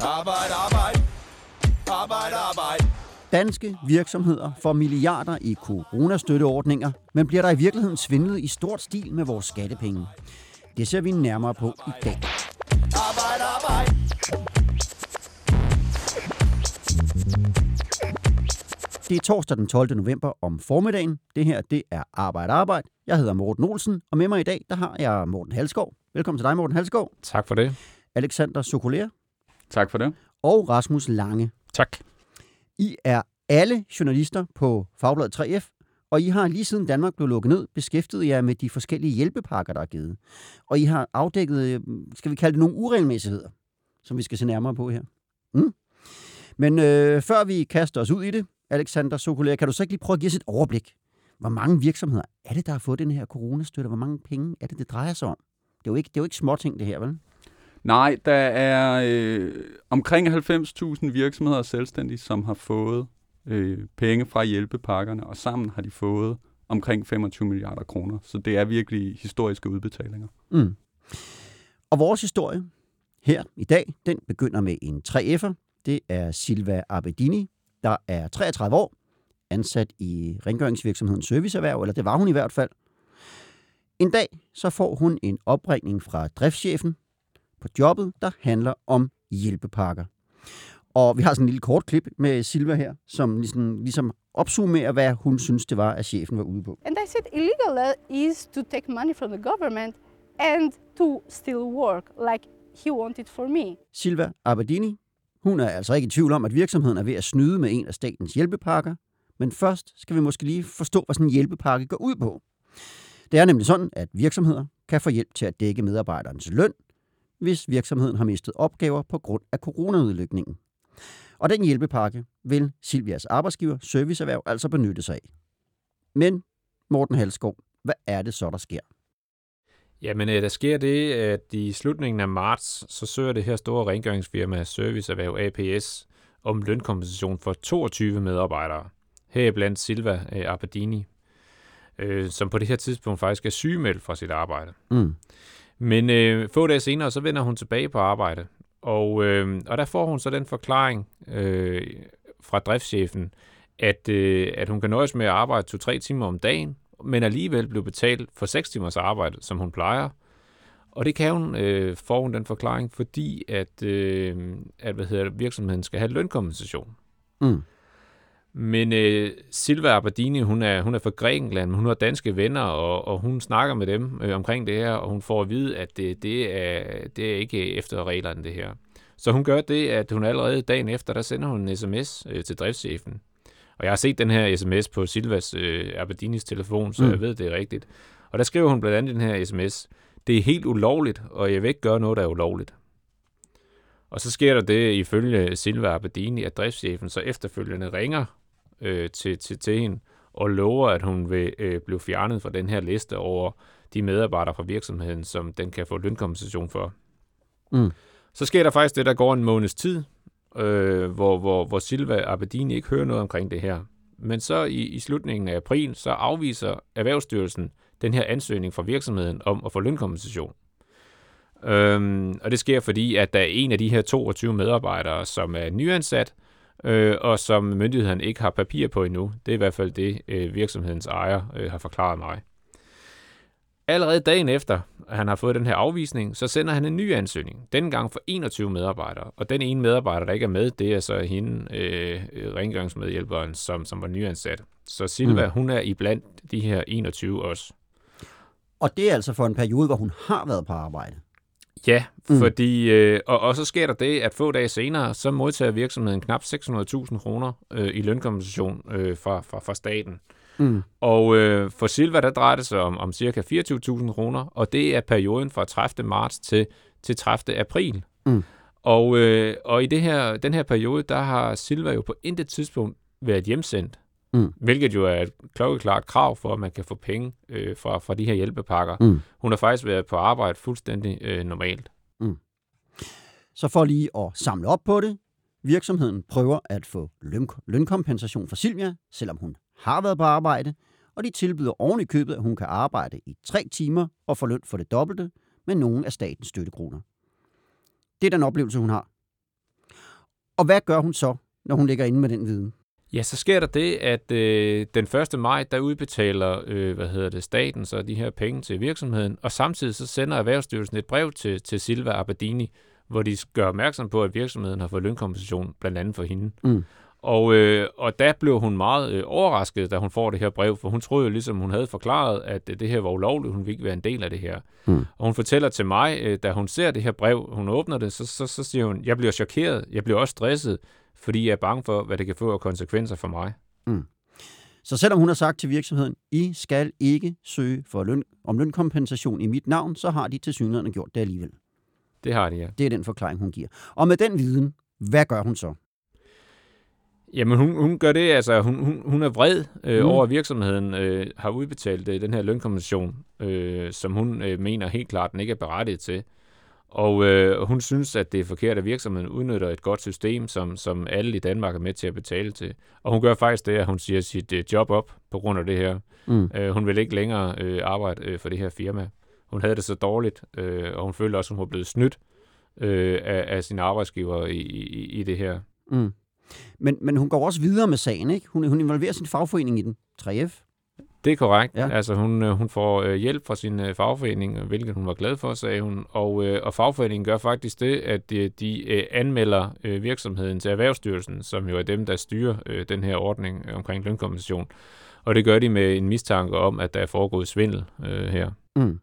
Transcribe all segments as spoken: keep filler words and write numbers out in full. Arbejde, arbejde. Arbejde, arbejde. Danske virksomheder får milliarder i coronastøtteordninger, men bliver der i virkeligheden svindlet i stort stil med vores skattepenge? Det ser vi nærmere på i dag. Arbejde, arbejde. Det er torsdag den tolvte november om formiddagen. Det her, det er Arbejde, arbejde. Jeg hedder Morten Olsen, og med mig i dag, der har jeg Morten Halsgaard. Velkommen til dig, Morten Halsgaard. Tak for det. Alexander Sokolea. Tak for det. Og Rasmus Lange. Tak. I er alle journalister på Fagbladet tre F, og I har lige siden Danmark blev lukket ned, beskæftiget jer med de forskellige hjælpepakker, der er givet. Og I har afdækket, skal vi kalde det, nogle uregelmæssigheder, som vi skal se nærmere på her. Mm. Men øh, før vi kaster os ud i det, Alexander Sokolea, kan du så ikke lige prøve at give os et overblik? Hvor mange virksomheder er det, der har fået den her coronastøtte? Hvor mange penge er det, det drejer sig om? Det er jo ikke, det er jo ikke småting, det her, vel? Nej, der er øh, omkring halvfems tusind virksomheder og selvstændige, som har fået øh, penge fra hjælpepakkerne, og sammen har de fået omkring femogtyve milliarder kroner. Så det er virkelig historiske udbetalinger. Mm. Og vores historie her i dag, den begynder med en tre F'er. Det er Silva Abedini, der er treogtredive år, ansat i rengøringsvirksomheden Service Erhverv, eller det var hun i hvert fald. En dag så får hun en opringning fra driftschefen på jobbet, der handler om hjælpepakker. Og vi har sådan en lille kort klip med Silva her, som ligesom, ligesom opsummerer, hvad hun synes, det var, at chefen var ude på. And I said illegal is to take money from the government and to still work like he wanted for me. Silva Abedini, hun er altså ikke i tvivl om, at virksomheden er ved at snyde med en af statens hjælpepakker. Men først skal vi måske lige forstå, hvad sådan en hjælpepakke går ud på. Det er nemlig sådan, at virksomheder kan få hjælp til at dække medarbejderens løn, hvis virksomheden har mistet opgaver på grund af coronaudlykningen. Og den hjælpepakke vil Silvias arbejdsgiver Service Erhverv altså benytte sig af. Men Morten Halsgaard, hvad er det så, der sker? Jamen, der sker det, at i slutningen af marts, så søger det her store rengøringsfirma Service Erhverv A P S om lønkompensation for toogtyve medarbejdere. Heriblandt Silva Abedini, øh, som på det her tidspunkt faktisk er sygemeldt fra sit arbejde. Mm. Men øh, få dage senere, så vender hun tilbage på arbejde, og, øh, og der får hun så den forklaring øh, fra driftschefen, at, øh, at hun kan nøjes med at arbejde to-tre timer om dagen, men alligevel blev betalt for seks timers arbejde, som hun plejer. Og det kan hun, øh, får hun den forklaring, fordi at, øh, at hvad hedder, virksomheden skal have lønkompensation. Mm. Men øh, Silva Abedini, hun er, hun er fra Grækenland, men hun har danske venner, og, og hun snakker med dem øh, omkring det her, og hun får at vide, at det, det, er, det er ikke efter reglerne, det her. Så hun gør det, at hun allerede dagen efter, der sender hun en sms øh, til driftschefen. Og jeg har set den her sms på Silvas øh, Abedinis telefon, så mm. jeg ved, det er rigtigt. Og der skriver hun blandt andet den her sms: "Det er helt ulovligt, og jeg vil ikke gøre noget, der er ulovligt." Og så sker der det, ifølge Silva Abedini, at driftschefen så efterfølgende ringer Øh, til, til, til hende og lover, at hun vil øh, blive fjernet fra den her liste over de medarbejdere fra virksomheden, som den kan få lønkompensation for. Mm. Så sker der faktisk det, der går en måneds tid, øh, hvor, hvor, hvor Silva Abedini ikke hører noget omkring det her. Men så i, i slutningen af april, så afviser Erhvervsstyrelsen den her ansøgning fra virksomheden om at få lønkompensation. Øhm, og det sker, fordi at der er en af de her toogtyve medarbejdere, som er nyansat, Øh, og som myndigheden ikke har papir på endnu. Det er i hvert fald det, øh, virksomhedens ejer øh, har forklaret mig. Allerede dagen efter, at han har fået den her afvisning, så sender han en ny ansøgning. Denne gang for enogtyve medarbejdere. Og den ene medarbejder, der ikke er med, det er så hende, øh, rengøringsmedhjælperen, som, som var nyansat. Så Silva, mm. hun er iblandt de her enogtyve også. Og det er altså for en periode, hvor hun har været på arbejde? Ja, mm. fordi, øh, og, og så sker der det, at få dage senere, så modtager virksomheden knap seks hundrede tusind kroner øh, i lønkompensation øh, fra, fra, fra staten. Mm. Og øh, for Silva, der drejer det sig om, om ca. fireogtyve tusind kroner, og det er perioden fra tredivte marts til, til tredivte april. Mm. Og, øh, og i det her, den her periode, der har Silva jo på intet tidspunkt været hjemsendt, mm. hvilket jo er et klokkeklart krav for, at man kan få penge øh, fra, fra de her hjælpepakker. Mm. Hun har faktisk været på arbejde fuldstændig øh, normalt. Mm. Så for lige at samle op på det, virksomheden prøver at få løn- lønkompensation fra Silvia, selvom hun har været på arbejde, og de tilbyder oven i købet, at hun kan arbejde i tre timer og få løn for det dobbelte med nogle af statens støttekroner. Det er den oplevelse, hun har. Og hvad gør hun så, når hun ligger inde med den viden? Ja, så sker der det, at øh, den første maj, der udbetaler øh, hvad hedder det, staten så de her penge til virksomheden, og samtidig så sender Erhvervsstyrelsen et brev til, til Silva Abedini, hvor de gør opmærksom på, at virksomheden har fået lønkompensation, blandt andet for hende. Mm. Og, øh, og der blev hun meget øh, overrasket, da hun får det her brev, for hun troede jo ligesom, hun havde forklaret, at det her var ulovligt, hun ville ikke være en del af det her. Mm. Og hun fortæller til mig, øh, da hun ser det her brev, hun åbner det, så, så, så siger hun, jeg bliver chokeret, jeg bliver også stresset, fordi jeg er bange for, hvad det kan få af konsekvenser for mig. Mm. Så selvom hun har sagt til virksomheden, I skal ikke søge for løn, om lønkompensation i mit navn, så har de tilsyneladende gjort det alligevel. Det har de, ja. Det er den forklaring, hun giver. Og med den viden, hvad gør hun så? Jamen, hun, hun gør det, altså, hun, hun, hun er vred øh, mm. over, at virksomheden øh, har udbetalt øh, den her lønkompensation, øh, som hun øh, mener helt klart, den ikke er berettiget til. Og øh, hun synes, at det er forkert, at virksomheden udnytter et godt system, som, som alle i Danmark er med til at betale til. Og hun gør faktisk det, at hun siger sit øh, job op på grund af det her. Mm. Øh, hun vil ikke længere øh, arbejde øh, for det her firma. Hun havde det så dårligt, øh, og hun følte også, at hun var blevet snydt øh, af, af sine arbejdsgiver i, i, i det her. Mm. Men, men hun går også videre med sagen, ikke? Hun, hun involverer sin fagforening i den, tre F. Det er korrekt. Ja. Altså, hun, hun får hjælp fra sin fagforening, hvilket hun var glad for, sagde hun. Og, og fagforeningen gør faktisk det, at de, de anmelder virksomheden til Erhvervsstyrelsen, som jo er dem, der styrer den her ordning omkring lønkompensation. Og det gør de med en mistanke om, at der er foregået svindel øh, her. Mm.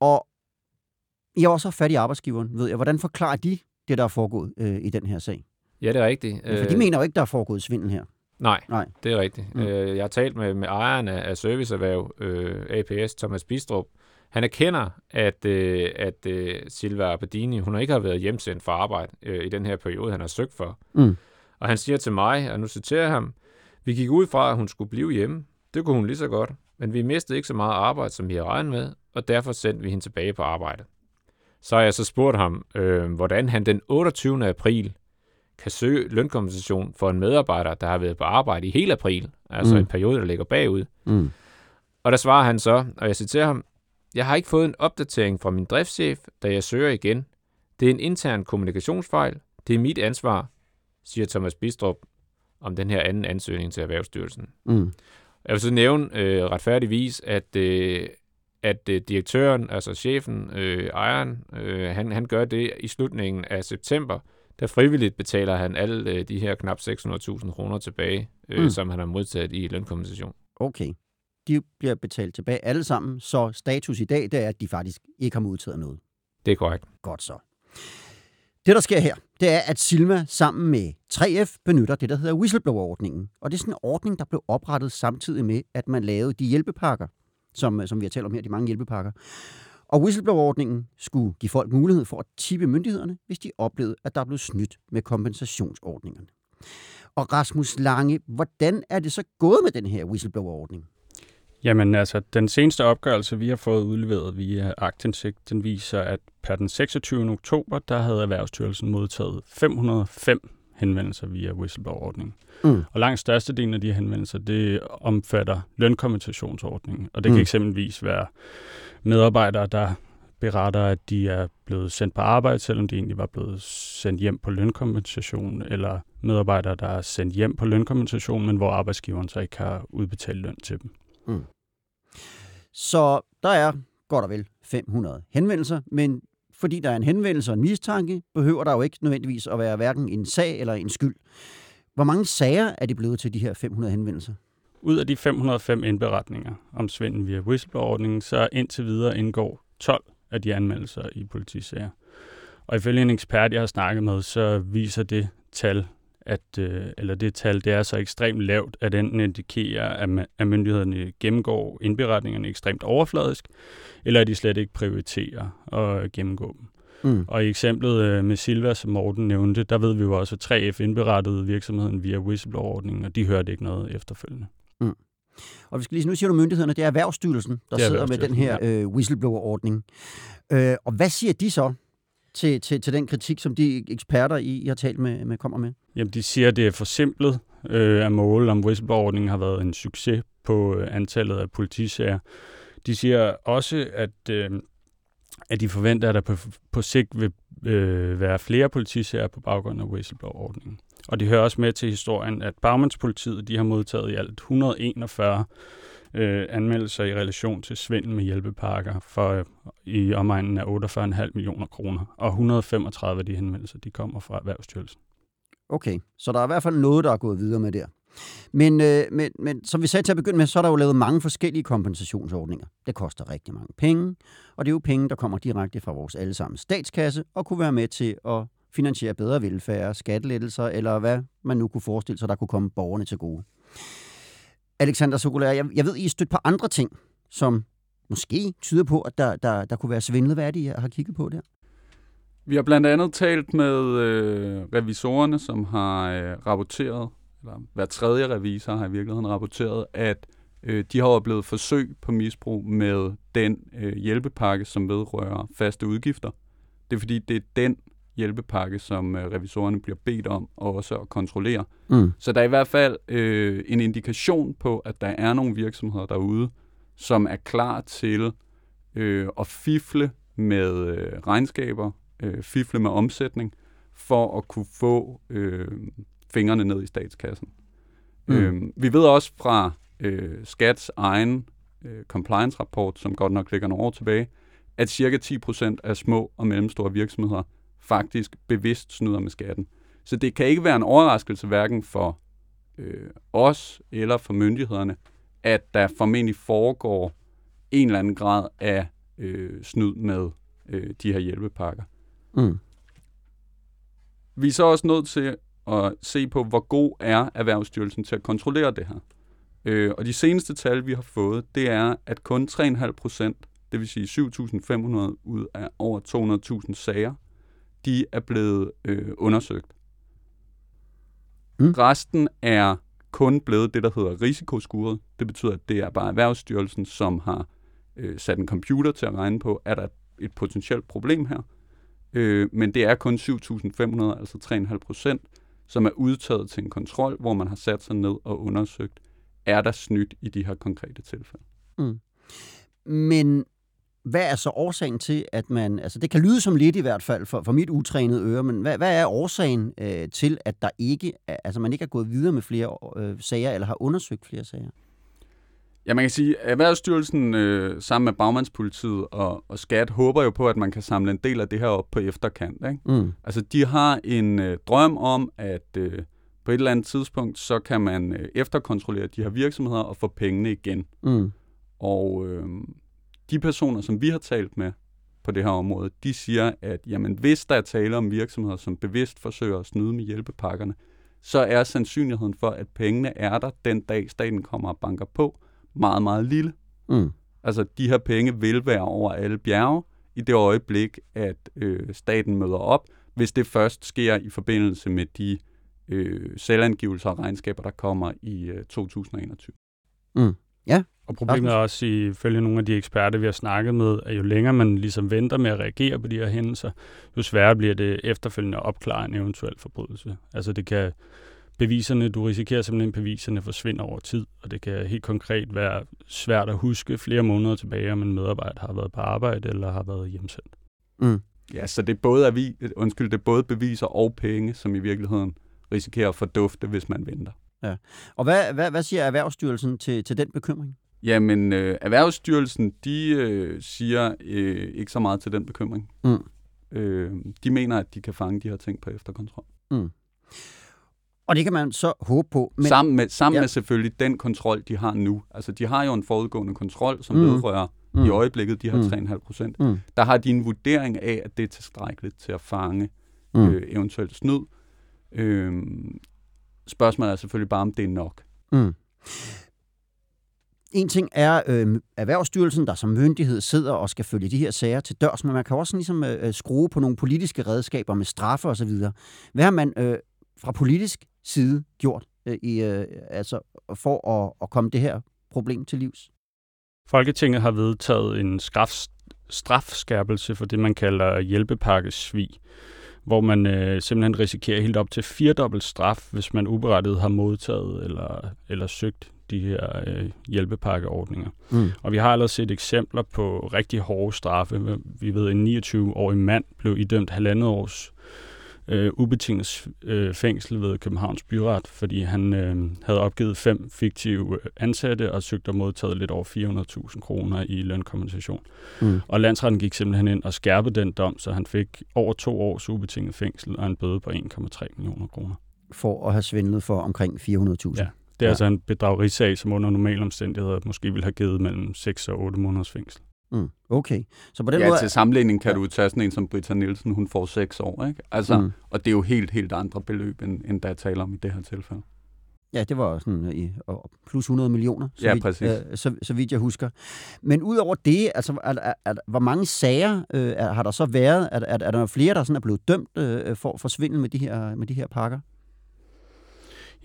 Og jeg har også fat i arbejdsgiveren, ved jeg. Hvordan forklarer de det, der er foregået øh, i den her sag? Ja, det er rigtigt. Ja, for de mener jo ikke, der er foregået svindel her. Nej, Nej. Det er rigtigt. Mm. Jeg har talt med, med ejeren af Service Erhverv, A P S, Thomas Bistrup. Han erkender, at, at Silva Abedini, hun ikke har været hjemsendt fra arbejde i den her periode, han har søgt for. Mm. Og han siger til mig, og nu citerer ham, vi gik ud fra, at hun skulle blive hjemme. Det kunne hun lige så godt, men vi mistede ikke så meget arbejde, som vi havde regnet med, og derfor sendte vi hende tilbage på arbejde. Så har jeg så spurgt ham, øh, hvordan han den otteogtyvende april kan søge lønkompensation for en medarbejder, der har været på arbejde i hele april, altså mm. en periode, der ligger bagud. Mm. Og der svarer han så, og jeg citerer ham, jeg har ikke fået en opdatering fra min driftschef, da jeg søger igen. Det er en intern kommunikationsfejl. Det er mit ansvar, siger Thomas Bistrup om den her anden ansøgning til Erhvervsstyrelsen. Mm. Jeg vil så nævne øh, retfærdigvis, at, øh, at øh, direktøren, altså chefen, øh, ejeren, øh, han, han gør det i slutningen af september. Der frivilligt betaler han alle de her knap seks hundrede tusind kroner tilbage, øh, mm. som han har modtaget i lønkompensation. Okay. De bliver betalt tilbage alle sammen, så status i dag, det er, at de faktisk ikke har modtaget noget. Det er korrekt. Godt så. Det, der sker her, det er, at Silva sammen med tre F benytter det, der hedder whistleblower-ordningen. Og det er sådan en ordning, der blev oprettet samtidig med, at man lavede de hjælpepakker, som, som vi har talt om her, de mange hjælpepakker. Og whistleblower-ordningen skulle give folk mulighed for at tippe myndighederne, hvis de oplevede, at der blev snydt med kompensationsordningerne. Og Rasmus Lange, hvordan er det så gået med den her whistleblower-ordning? Jamen altså, den seneste opgørelse, vi har fået udleveret via aktindsigt, den viser, at per den seksogtyvende oktober, der havde Erhvervsstyrelsen modtaget fem hundrede og fem henvendelser via whistleblower-ordningen. Mm. Og langt størstedelen af de henvendelser, det omfatter lønkompensationsordningen. Og det kan mm. eksempelvis være medarbejdere, der beretter, at de er blevet sendt på arbejde, selvom de egentlig var blevet sendt hjem på lønkompensation, eller medarbejdere, der er sendt hjem på lønkompensation, men hvor arbejdsgiveren så ikke har udbetalt løn til dem. Mm. Så der er godt og vel fem hundrede henvendelser, men fordi der er en henvendelse og en mistanke, behøver der jo ikke nødvendigvis at være hverken en sag eller en skyld. Hvor mange sager er det blevet til de her fem hundrede henvendelser? Ud af de fem hundrede og fem indberetninger om svindel via whistleblower-ordningen, så indtil videre indgår tolv af de anmeldelser i politisager. Og ifølge en ekspert, jeg har snakket med, så viser det tal, at, eller det tal, det er så ekstremt lavt, at enten indikerer, at myndighederne gennemgår indberetningerne ekstremt overfladisk, eller at de slet ikke prioriterer at gennemgå dem. Mm. Og i eksemplet med Silva, som Morten nævnte, der ved vi jo også, at tre F indberettede virksomheden via whistleblower-ordningen, og de hørte ikke noget efterfølgende. Mm. Og vi skal lige nu siger du myndighederne, det er Erhvervsstyrelsen, der er sidder med den her ja. øh, whistleblower-ordning. Øh, og hvad siger de så til, til, til den kritik, som de eksperter, I, I har talt med, med, kommer med? Jamen, de siger, at det er forsimplet øh, at måle, om whistleblower-ordningen har været en succes på øh, antallet af politisager. De siger også, at... Øh, at de forventer, at der på, på sigt vil øh, være flere politisager på baggrund af whistleblower-ordningen. Og det hører også med til historien, at bagmandspolitiet de har modtaget i alt et hundrede og enogfyrre øh, anmeldelser i relation til svindel med hjælpepakker for øh, i omegnen af otteogfyrre komma fem millioner kroner. Og et hundrede og femogtredive af de henvendelser de kommer fra Erhvervsstyrelsen. Okay, så der er i hvert fald noget, der er gået videre med der. Men, øh, men, men som vi sagde til at begynde med, så er der jo lavet mange forskellige kompensationsordninger. Det koster rigtig mange penge, og det er jo penge, der kommer direkte fra vores allesammens statskasse og kunne være med til at finansiere bedre velfærd, skattelettelser eller hvad man nu kunne forestille sig, der kunne komme borgerne til gode. Alexander Sokolær, jeg, jeg ved, I er stødt på andre ting, som måske tyder på, at der, der, der kunne være svindlet. Hvad er det, I har kigget på der? Vi har blandt andet talt med øh, revisorerne, som har øh, rapporteret, eller hver tredje revisor har i virkeligheden rapporteret, at øh, de har oplevet forsøg på misbrug med den øh, hjælpepakke, som vedrører faste udgifter. Det er fordi, det er den hjælpepakke, som øh, revisorerne bliver bedt om og også at kontrollere. Mm. Så der er i hvert fald øh, en indikation på, at der er nogle virksomheder derude, som er klar til øh, at fifle med øh, regnskaber, øh, fifle med omsætning, for at kunne få øh, fingrene ned i statskassen. Mm. Øh, vi ved også fra øh, Skats egen øh, compliance-rapport, som godt nok ligger nogle år tilbage, at cirka ti procent af små og mellemstore virksomheder faktisk bevidst snyder med skatten. Så det kan ikke være en overraskelse hverken for øh, os eller for myndighederne, at der formentlig foregår en eller anden grad af øh, snyd med øh, de her hjælpepakker. Mm. Vi er så også nødt til at se på, hvor god er Erhvervsstyrelsen til at kontrollere det her. Øh, og de seneste tal, vi har fået, det er, at kun tre komma fem procent, det vil sige syv tusind fem hundrede ud af over to hundrede tusind sager, de er blevet øh, undersøgt. Mm. Resten er kun blevet det, der hedder risikoskuret. Det betyder, at det er bare Erhvervsstyrelsen, som har øh, sat en computer til at regne på, er der et potentielt problem her. Øh, men det er kun syv tusind fem hundrede, altså tre komma fem procent, som er udtaget til en kontrol, hvor man har sat sig ned og undersøgt, er der snydt i de her konkrete tilfælde. Mm. Men hvad er så årsagen til, at man... Altså, det kan lyde som lidt i hvert fald for, for mit utrænede øre, men hvad, hvad er årsagen øh, til, at der ikke, altså, man ikke er gået videre med flere øh, sager, eller har undersøgt flere sager? Ja, man kan sige, at Erhvervsstyrelsen øh, sammen med bagmandspolitiet og, og Skat håber jo på, at man kan samle en del af det her op på efterkant. Ikke? Mm. Altså, de har en øh, drøm om, at øh, på et eller andet tidspunkt, så kan man øh, efterkontrollere de her virksomheder og få pengene igen. Mm. Og... Øh, De personer, som vi har talt med på det her område, de siger, at jamen, hvis der er tale om virksomheder, som bevidst forsøger at snyde med hjælpepakkerne, så er sandsynligheden for, at pengene er der den dag, staten kommer og banker på, meget, meget lille. Mm. Altså, de her penge vil være over alle bjerge i det øjeblik, at øh, staten møder op, hvis det først sker i forbindelse med de øh, selvangivelser og regnskaber, der kommer i øh, to tusind enogtyve. Mm. Ja. Og problemet er også, ifølge nogle af de eksperter, vi har snakket med, at jo længere man ligesom venter med at reagere på de her hændelser, jo sværere bliver det efterfølgende at opklare en eventuel forbrydelse. Altså det kan beviserne, du risikerer simpelthen, at beviserne forsvinder over tid, og det kan helt konkret være svært at huske flere måneder tilbage, om en medarbejder har været på arbejde eller har været hjemsendt. Mm. Ja, så det er, både, vi, undskyld, det er både beviser og penge, som i virkeligheden risikerer at fordufte, hvis man venter. Ja. Og hvad, hvad, hvad siger Erhvervsstyrelsen til, til den bekymring? Jamen, øh, Erhvervsstyrelsen, de øh, siger øh, ikke så meget til den bekymring. Mm. Øh, de mener, at de kan fange de her ting på efterkontrol. Mm. Og det kan man så håbe på. Men... Sammen, med, sammen ja. med selvfølgelig den kontrol, de har nu. Altså, de har jo en forudgående kontrol, som mm. vedrører mm. i øjeblikket de her mm. tre komma fem procent. Mm. Der har de en vurdering af, at det er tilstrækkeligt til at fange mm. øh, eventuelt snyd. Øh, spørgsmålet er selvfølgelig bare, om det er nok. Mm. En ting er øh, Erhvervsstyrelsen, der som myndighed sidder og skal følge de her sager til dørs, men man kan også ligesom, øh, skrue på nogle politiske redskaber med straffe og så videre. Hvad har man øh, fra politisk side gjort øh, i, øh, altså for at, at komme det her problem til livs? Folketinget har vedtaget en straf, strafskærpelse for det, man kalder hjælpepakkesvig, hvor man øh, simpelthen risikerer helt op til firdobbelt straf, hvis man uberettiget har modtaget eller, eller søgt de her øh, hjælpepakkeordninger. Mm. Og vi har allerede set eksempler på rigtig hårde straffe. Vi ved, en niogtyve-årig mand blev idømt halvandet års øh, ubetinget øh, fængsel ved Københavns Byret, fordi han øh, havde opgivet fem fiktive ansatte og søgte og modtaget lidt over fire hundrede tusind kroner i lønkompensation. Mm. Og landsretten gik simpelthen ind og skærpede den dom, så han fik over to års ubetinget fængsel og en bøde på en komma tre millioner kroner. For at have svindlet for omkring fire hundrede tusind. Ja, det er ja. altså en bedragerisag, som under normale omstændigheder måske ville have givet mellem seks og otte måneders fængsel. Mm. Okay. Så på den ja, måde... til sammenligning kan ja. du tage sådan en som Britta Nielsen, hun får seks år, ikke? Altså, mm. og det er jo helt, helt andre beløb, end, end der taler om i det her tilfælde. Ja, det var sådan i plus hundrede millioner, så, ja, vidt, øh, så, så vidt jeg husker. Men udover det, altså, at, at, at, hvor mange sager øh, har der så været? Er, er, er der flere, der sådan er blevet dømt øh, for, for svindel med de her, med de her pakker?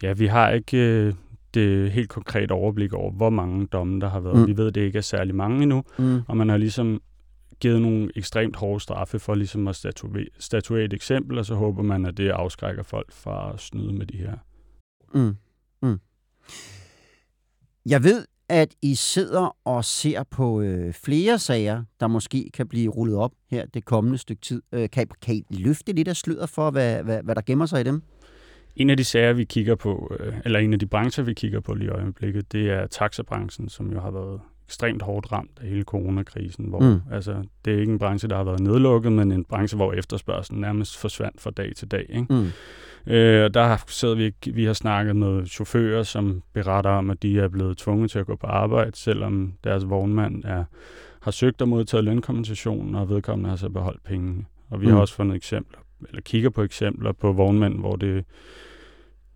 Ja, vi har ikke øh, det helt konkrete overblik over, hvor mange domme der har været. Mm. Vi ved, det ikke er særlig mange endnu, mm. og man har ligesom givet nogle ekstremt hårde straffe for ligesom at statuere, statuere et eksempel, og så håber man, at det afskrækker folk fra at snyde med de her. Mm. Mm. Jeg ved, at I sidder og ser på øh, flere sager, der måske kan blive rullet op her det kommende stykke tid. Øh, kan, kan I løfte lidt af sløret for, hvad, hvad, hvad der gemmer sig i dem? En af de sager, vi kigger på, eller en af de brancher, vi kigger på lige i øjeblikket, det er taxabranchen, som jo har været ekstremt hårdt ramt af hele coronakrisen. Hvor, mm. altså, det er ikke en branche, der har været nedlukket, men en branche, hvor efterspørgselen nærmest forsvandt fra dag til dag. Ikke? Mm. Øh, og der sidder vi, vi har snakket med chauffører, som beretter om, at de er blevet tvunget til at gå på arbejde, selvom deres vognmand er, har søgt og modtaget lønkompensationen, og vedkommende har så beholdt pengene. Og vi mm. har også fundet eksempler eller kigger på eksempler på vognmænd, hvor det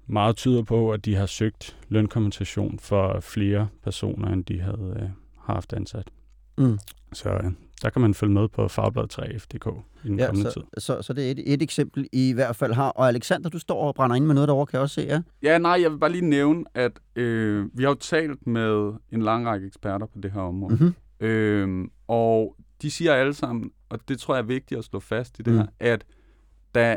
meget tyder på, at de har søgt lønkompensation for flere personer, end de havde øh, haft ansat. Mm. Så øh, der kan man følge med på Fagbladet tre F punktum d k i den ja, kommende så, tid. Så, så det er et, et eksempel, I hvert fald har. Og Alexander, du står og brænder ind med noget derovre, kan jeg også se, ja? Ja, nej, jeg vil bare lige nævne, at øh, vi har jo talt med en lang række eksperter på det her område. Mm-hmm. Øh, og de siger alle sammen, og det tror jeg er vigtigt at slå fast i det mm. her, at der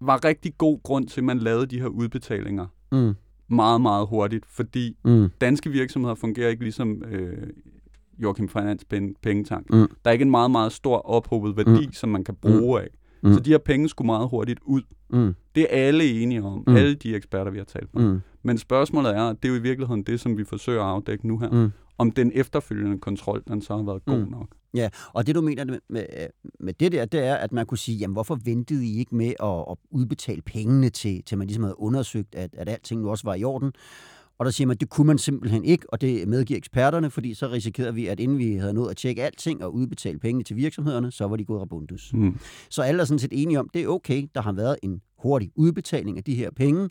var rigtig god grund til, at man lavede de her udbetalinger mm. meget, meget hurtigt, fordi mm. danske virksomheder fungerer ikke ligesom øh, Joachim Finans pengetank. Mm. Der er ikke en meget, meget stor ophobet værdi, mm. som man kan bruge af. Mm. Så de her penge skulle meget hurtigt ud. Mm. Det er alle enige om. Mm. Alle de eksperter, vi har talt med. Mm. Men spørgsmålet er, det er jo i virkeligheden det, som vi forsøger at afdække nu her, mm. om den efterfølgende kontrol, den så har været god mm. nok. Ja, og det du mener med, med, med det der, det er, at man kunne sige, jamen hvorfor ventede I ikke med at, at udbetale pengene til, til man ligesom havde undersøgt, at, at alting nu også var i orden? Og der siger man, at det kunne man simpelthen ikke, og det medgiver eksperterne, fordi så risikerede vi, at inden vi havde nået at tjekke alting og udbetale pengene til virksomhederne, så var de gået rabundus. Mm. Så alle er sådan set enige om, det er okay, der har været en hurtig udbetaling af de her penge,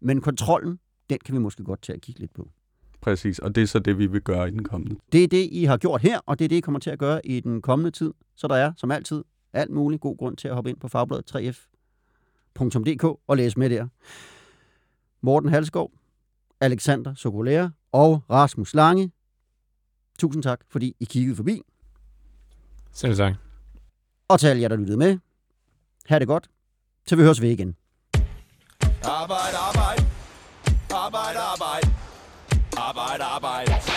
men kontrollen, den kan vi måske godt tage at kigge lidt på. Præcis, og det er så det, vi vil gøre i den kommende. Det er det, I har gjort her, og det er det, I kommer til at gøre i den kommende tid. Så der er, som altid, alt muligt god grund til at hoppe ind på Fagbladet tre F punktum d k og læse med der. Morten Halsgaard, Alexander Sokolera og Rasmus Lange. Tusind tak, fordi I kiggede forbi. Selv tak. Og til alle jer, der lyttede med. Ha' det godt, til vi høres ved igen. Arbejde, arbejde. Arbejde, arbejde. Arbejde, arbejde.